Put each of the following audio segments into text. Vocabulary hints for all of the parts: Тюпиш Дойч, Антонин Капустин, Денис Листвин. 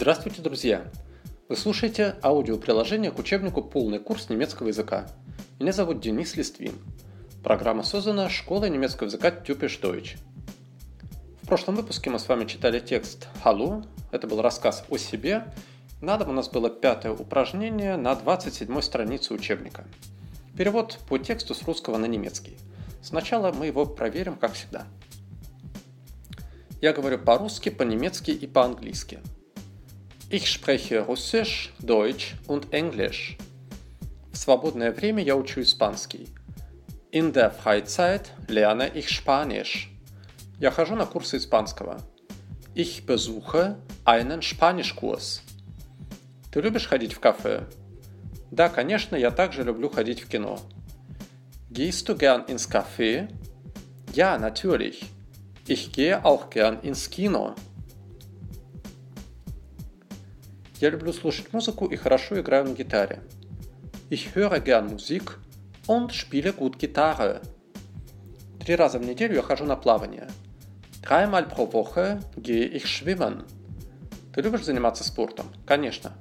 Здравствуйте, друзья! Вы слушаете аудиоприложение к учебнику «Полный курс немецкого языка». Меня зовут Денис Листвин. Программа создана школой немецкого языка «Тюпиш Дойч». В прошлом выпуске мы с вами читали текст «Hallo». Это был рассказ о себе. На дом у нас было 5-е упражнение на 27-й странице учебника. Перевод по тексту с русского на немецкий. Сначала мы его проверим, как всегда. Я говорю по-русски, по-немецки и по-английски. Ich spreche Russisch, Deutsch und Englisch. В свободное время я учу испанский. In der Freizeit lerne ich Spanisch. Я хожу на курсы испанского. Ich besuche einen Spanischkurs. Ты любишь ходить в кафе? Да, конечно, я также люблю ходить в кино. Gehst du gern ins Café? Ja, natürlich. Ich gehe auch gern ins Kino. Я люблю слушать музыку и хорошо играю на гитаре. Ich höre gern Musik und spiele gut Gitarre. 3 раза в неделю я хожу на плавание. Dreimal pro Woche gehe ich schwimmen. Ты любишь заниматься спортом? Конечно.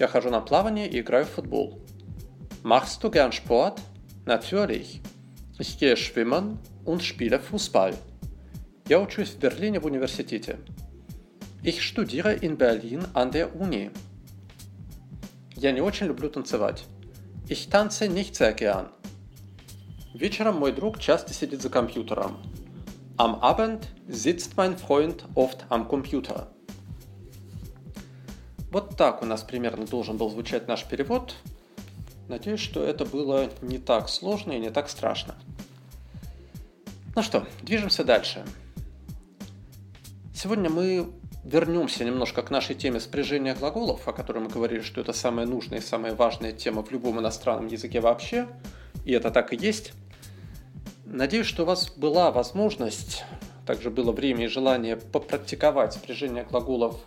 Я хожу на плавание и играю в футбол. Machst du gern Sport? Natürlich. Ich gehe schwimmen und spiele Fußball. Я учусь в Берлине в университете. Ich studiere in Berlin an der Uni. Я не очень люблю танцевать. Ich tanze nicht sehr gern. Вечером мой друг часто сидит за компьютером. Am Abend sitzt mein Freund oft am Computer. Вот так у нас примерно должен был звучать наш перевод. Надеюсь, что это было не так сложно и не так страшно. Ну что, движемся дальше. Сегодня мы вернемся немножко к нашей теме спряжения глаголов, о которой мы говорили, что это самая нужная и самая важная тема в любом иностранном языке вообще, и это так и есть. Надеюсь, что у вас была возможность, также было время и желание попрактиковать спряжение глаголов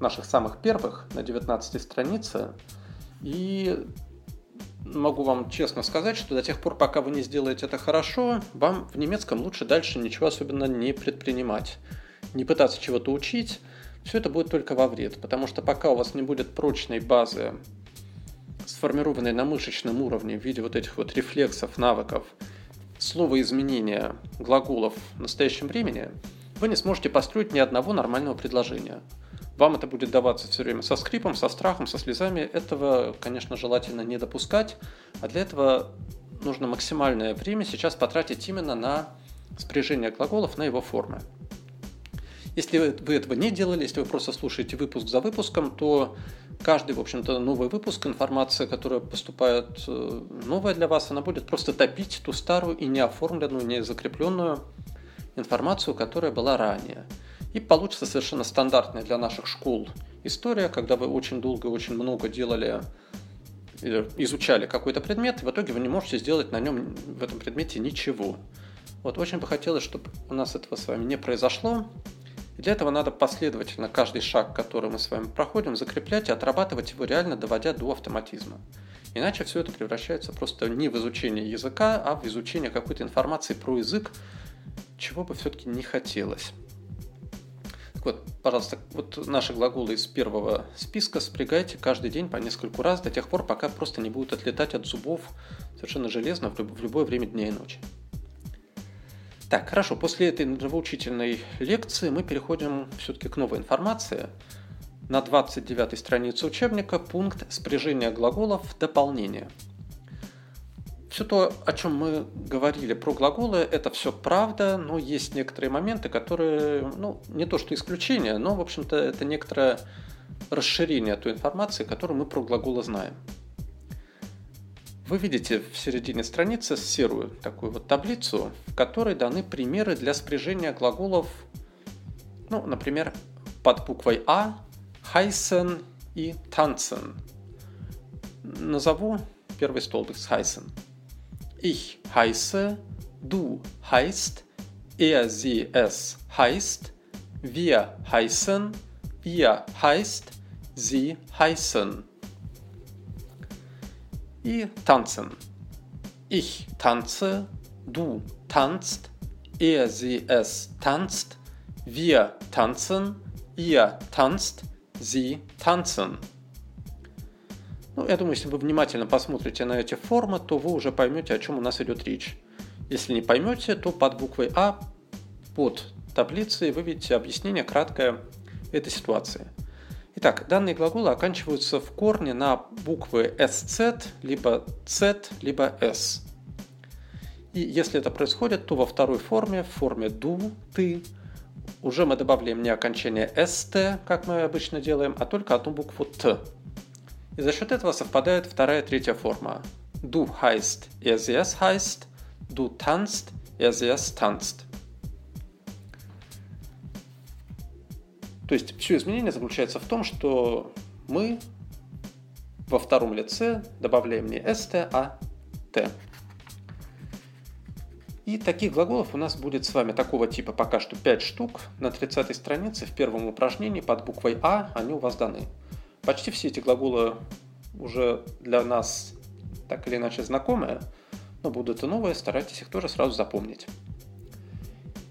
наших самых первых на 19 странице, и могу вам честно сказать, что до тех пор, пока вы не сделаете это хорошо, вам в немецком лучше дальше ничего особенно не предпринимать. Не пытаться чего-то учить, все это будет только во вред, потому что пока у вас не будет прочной базы, сформированной на мышечном уровне в виде вот этих вот рефлексов, навыков, слова изменения глаголов в настоящем времени, вы не сможете построить ни одного нормального предложения. Вам это будет даваться все время со скрипом, со страхом, со слезами. Этого, конечно, желательно не допускать, а для этого нужно максимальное время сейчас потратить именно на спряжение глаголов, на его формы. Если вы этого не делали, если вы просто слушаете выпуск за выпуском, то каждый, в общем-то, новый выпуск, информация, которая поступает новая для вас, она будет просто топить ту старую и неоформленную, не закрепленную информацию, которая была ранее. И получится совершенно стандартная для наших школ история, когда вы очень долго и очень много делали, изучали какой-то предмет, и в итоге вы не можете сделать на нем, в этом предмете ничего. Вот очень бы хотелось, чтобы у нас этого с вами не произошло. И для этого надо последовательно каждый шаг, который мы с вами проходим, закреплять и отрабатывать его, реально доводя до автоматизма. Иначе все это превращается просто не в изучение языка, а в изучение какой-то информации про язык, чего бы все-таки не хотелось. Так вот, пожалуйста, вот наши глаголы из первого списка спрягайте каждый день по нескольку раз до тех пор, пока просто не будут отлетать от зубов совершенно железно в любое время дня и ночи. Так, хорошо, после этой нравоучительной лекции мы переходим все-таки к новой информации. На 29-й странице учебника пункт «Спряжение глаголов. Дополнение». Все то, о чем мы говорили про глаголы, это все правда, но есть некоторые моменты, которые, не то что исключения, но, в общем-то, это некоторое расширение той информации, которую мы про глаголы знаем. Вы видите в середине страницы серую такую вот таблицу, в которой даны примеры для спряжения глаголов, например, под буквой «а» «heißen» и «tanzen». Назову первый столбик с «heißen». Ich heiße, du heißt, er, sie, es heißt, wir heißen, ihr heißt, sie heißen. И tanzen. Ich tanze, du tanzt, er, sie, es tanzt, wir tanzen, ihr tanzt, Sie tanzen. Ну, я думаю, если вы внимательно посмотрите на эти формы, то вы уже поймете, о чем у нас идет речь. Если не поймете, то под буквой А, под таблицей, вы видите объяснение краткое этой ситуации. Итак, данные глаголы оканчиваются в корне на буквы SZ, либо Z, либо S. И если это происходит, то во второй форме, в форме «ду», «ты», уже мы добавляем не окончание «ст», как мы обычно делаем, а только одну букву «т». И за счет этого совпадает вторая и третья форма. «Du heißt, er sie heißt», «du tanzt, er sie tanzt». То есть все изменение заключается в том, что мы во втором лице добавляем не «ст», а «т». И таких глаголов у нас будет с вами такого типа пока что 5 штук. На 30-й странице в первом упражнении под буквой А они у вас даны. Почти все эти глаголы уже для нас так или иначе знакомые, но будут и новые, старайтесь их тоже сразу запомнить.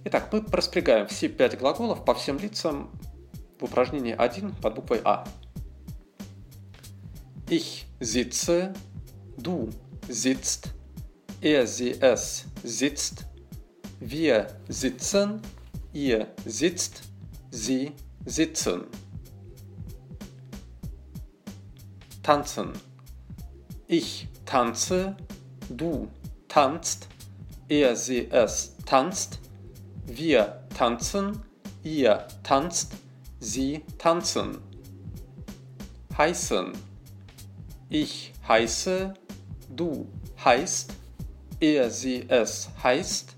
Итак, мы распрягаем все 5 глаголов по всем лицам в упражнении 1 под буквой А. Ich sitze, du sitzt, er, sie, es sitzt, wir sitzen, ihr sitzt, sie sitzen. Tanzen. Ich tanze, du tanzt, er, sie, es tanzt, wir tanzen, ihr tanzt, sie tanzen. Heißen. Ich heiße, du heißt, er, sie, es heißt,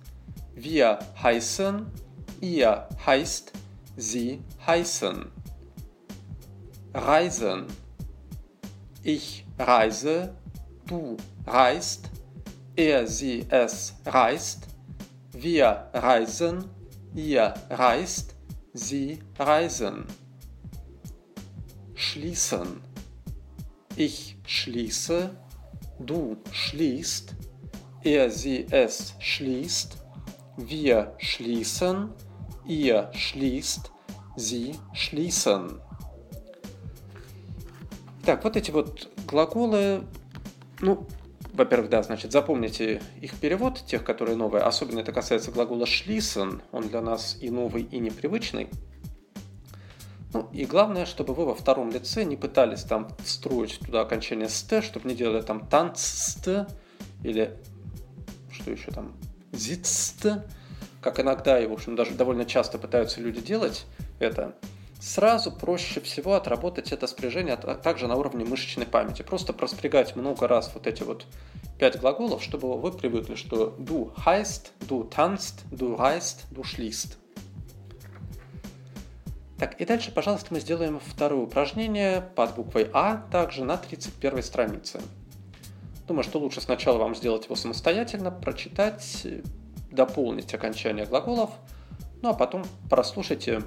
wir heißen, ihr heißt, sie heißen. Reisen. Ich reise, du reist, er, sie, es reist, wir reisen, ihr reist, sie reisen. Schließen. Ich schließe, du schließt, er, sie, es schließt, wir schließen, ihr schließt, sie schließen. Итак, вот эти вот глаголы, во-первых, запомните их перевод, тех, которые новые, особенно это касается глагола schließen, он для нас и новый, и непривычный. И главное, чтобы вы во втором лице не пытались там встроить туда окончание ст, чтобы не делали там tanzt или что еще там, sitzt, как иногда и, в общем, даже довольно часто пытаются люди делать это, сразу проще всего отработать это спряжение также на уровне мышечной памяти. Просто проспрягать много раз вот эти вот 5 глаголов, чтобы вы привыкли, что du heißt, du tanzt, du reist, du schließt. Так, и дальше, пожалуйста, мы сделаем второе упражнение под буквой А, также на 31-й странице. Думаю, что лучше сначала вам сделать его самостоятельно, прочитать, дополнить окончание глаголов, а потом прослушайте,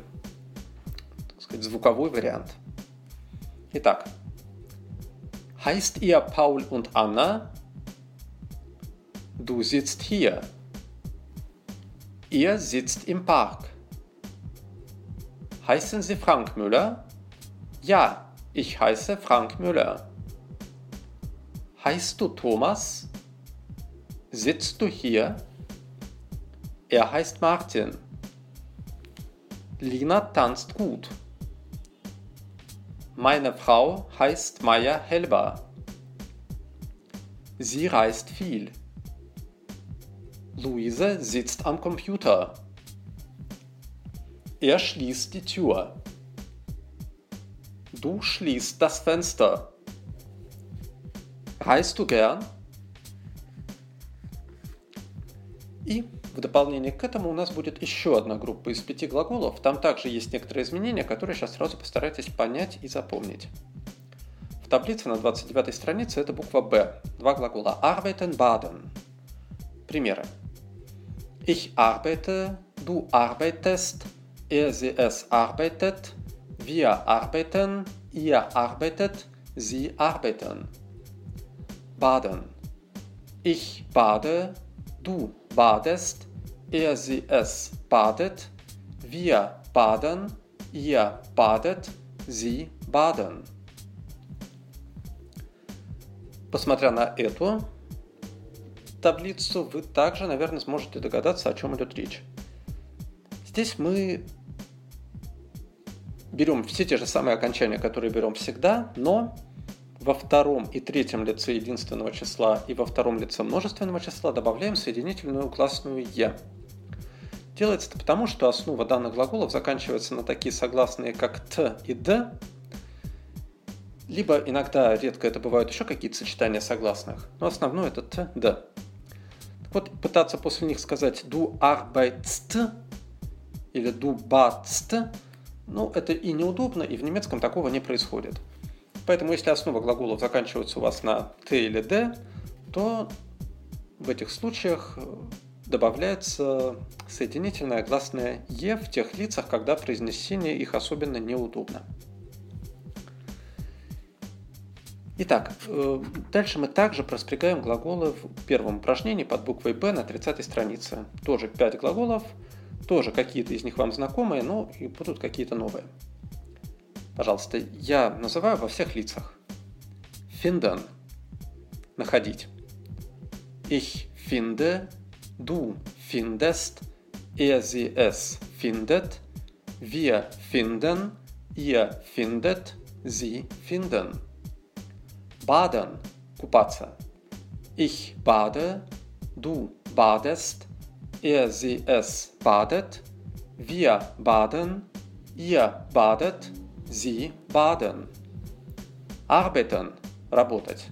звуковой вариант. Итак. Heißt ihr Paul und Anna? Du sitzt hier. Ihr sitzt im Park. Heißen Sie Frank Müller? Ja, ich heiße Frank Müller. Heißt du Thomas? Sitzt du hier? Er heißt Martin. Lina tanzt gut. Meine Frau heißt Maya Helber. Sie reist viel. Luise sitzt am Computer. Er schließt die Tür. Du schließt das Fenster. Reist du gern? И в дополнение к этому у нас будет еще одна группа из 5 глаголов. Там также есть некоторые изменения, которые сейчас сразу постарайтесь понять и запомнить. В таблице на 29-й странице это буква «Б». 2 глагола «arbeiten», «baden». Примеры. Ich arbeite, du arbeitest, er, sie, es arbeitet, wir arbeiten, ihr arbeitet, sie arbeiten. Baden. Ich bade, du badest, er, sie, es badet, wir baden, ihr badet, sie Baden. Посмотря на эту таблицу, вы также, наверное, сможете догадаться, о чем идет речь. Здесь мы берем все те же самые окончания, которые берем всегда, но во втором и третьем лице единственного числа и во втором лице множественного числа добавляем соединительную гласную «е». Делается это потому, что основа данных глаголов заканчивается на такие согласные, как «т» и «д», либо иногда, редко это бывают, еще какие-то сочетания согласных, но основное это «т», «д». Так вот, пытаться после них сказать «du arbeitst» или «du badst», ну, это и неудобно, и в немецком такого не происходит. Поэтому, если основа глаголов заканчивается у вас на «т» или «д», то в этих случаях добавляется соединительное гласное «е» в тех лицах, когда произнесение их особенно неудобно. Итак, дальше мы также проспрягаем глаголы в первом упражнении под буквой «Б» на 30-й странице. Тоже 5 глаголов, тоже какие-то из них вам знакомые, но и будут какие-то новые. Пожалуйста, я называю во всех лицах. Finden – находить. Ich finde, du findest, sie es findet, wir finden, ihr findet, sie finden. Baden – купаться. Ich bade, du badest, sie es badet, wir baden, ihr badet, Sie baden. Arbeiten – работать.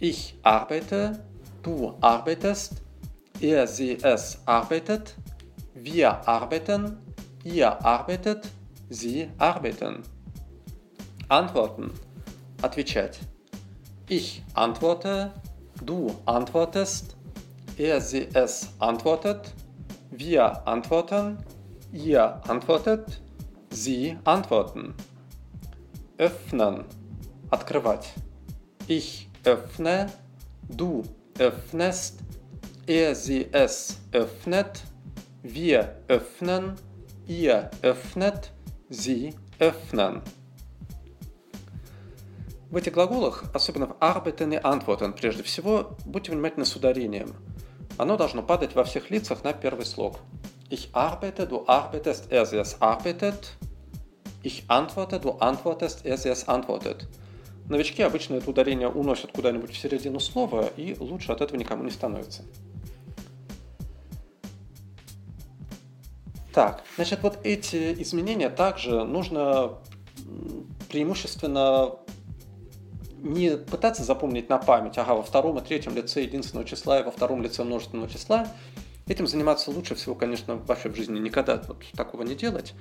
Ich arbeite, du arbeitest, sie es arbeitet, wir arbeiten, ihr arbeitet, sie arbeiten. Antworten – отвечать. Ich antworte, du antwortest, sie es antwortet, wir antworten, ihr antwortet, Sie antworten. Öffnen – открывать. Ich öffne, du öffnest, sie es öffnet, wir öffnen, ihr öffnet, sie öffnen. В этих глаголах, особенно в arbeiten и antworten, прежде всего, будьте внимательны с ударением. Оно должно падать во всех лицах на первый слог. Ich arbeite, du arbeitest, sie es arbeitet. Ich antworte, du antwortest, sie es antwortet. Новички обычно это ударение уносят куда-нибудь в середину слова, и лучше от этого никому не становится. Так, значит, вот эти изменения также нужно преимущественно не пытаться запомнить на память, ага, во втором и третьем лице единственного числа и во втором лице множественного числа. Этим заниматься лучше всего, конечно, вообще в жизни никогда вот такого не делать.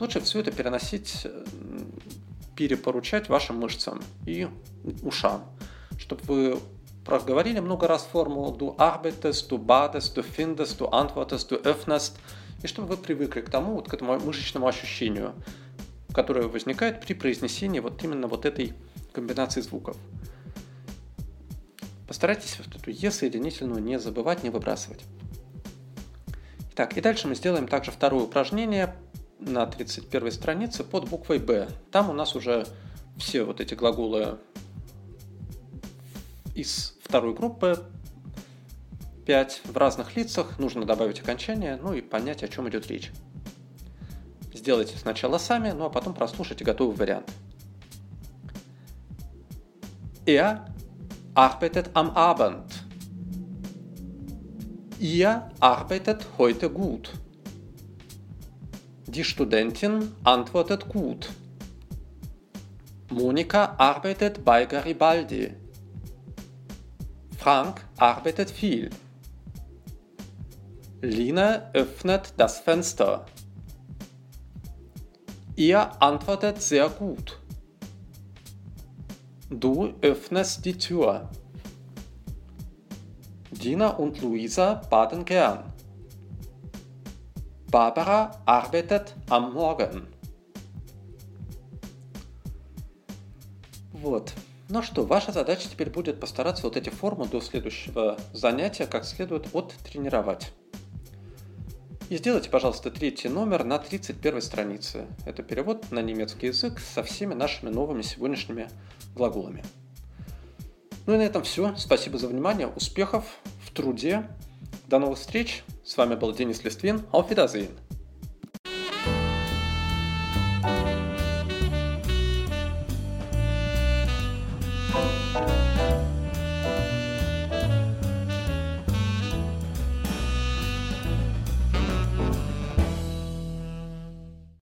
Лучше все это переносить, перепоручать вашим мышцам и ушам, чтобы вы проговорили много раз формулу «du arbeitest», «du badest», «du findest», «du antwortest», «du öffnest», и чтобы вы привыкли к тому, вот к этому мышечному ощущению, которое возникает при произнесении вот именно вот этой комбинации звуков. Постарайтесь вот эту «е» соединительную не забывать, не выбрасывать. Так, и дальше мы сделаем также второе упражнение на 31-й странице под буквой «Б». Там у нас уже все вот эти глаголы из второй группы, 5 в разных лицах, нужно добавить окончание, ну и понять, о чем идет речь. Сделайте сначала сами, ну а потом прослушайте готовый вариант. Er arbeitet am Abend. Ihr arbeitet heute gut. Die Studentin antwortet gut. Monika arbeitet bei Garibaldi. Frank arbeitet viel. Lina öffnet das Fenster. Ihr antwortet sehr gut. Du öffnest die Tür. Dina und Luisa baden gern. Barbara arbeitet am Morgen. Вот. Ну что, ваша задача теперь будет постараться вот эти формы до следующего занятия как следует оттренировать. И сделайте, пожалуйста, третий номер на 31 странице. Это перевод на немецкий язык со всеми нашими новыми сегодняшними глаголами. Ну и на этом все. Спасибо за внимание. Успехов в труде. До новых встреч. С вами был Денис Листвин. Auf Wiedersehen.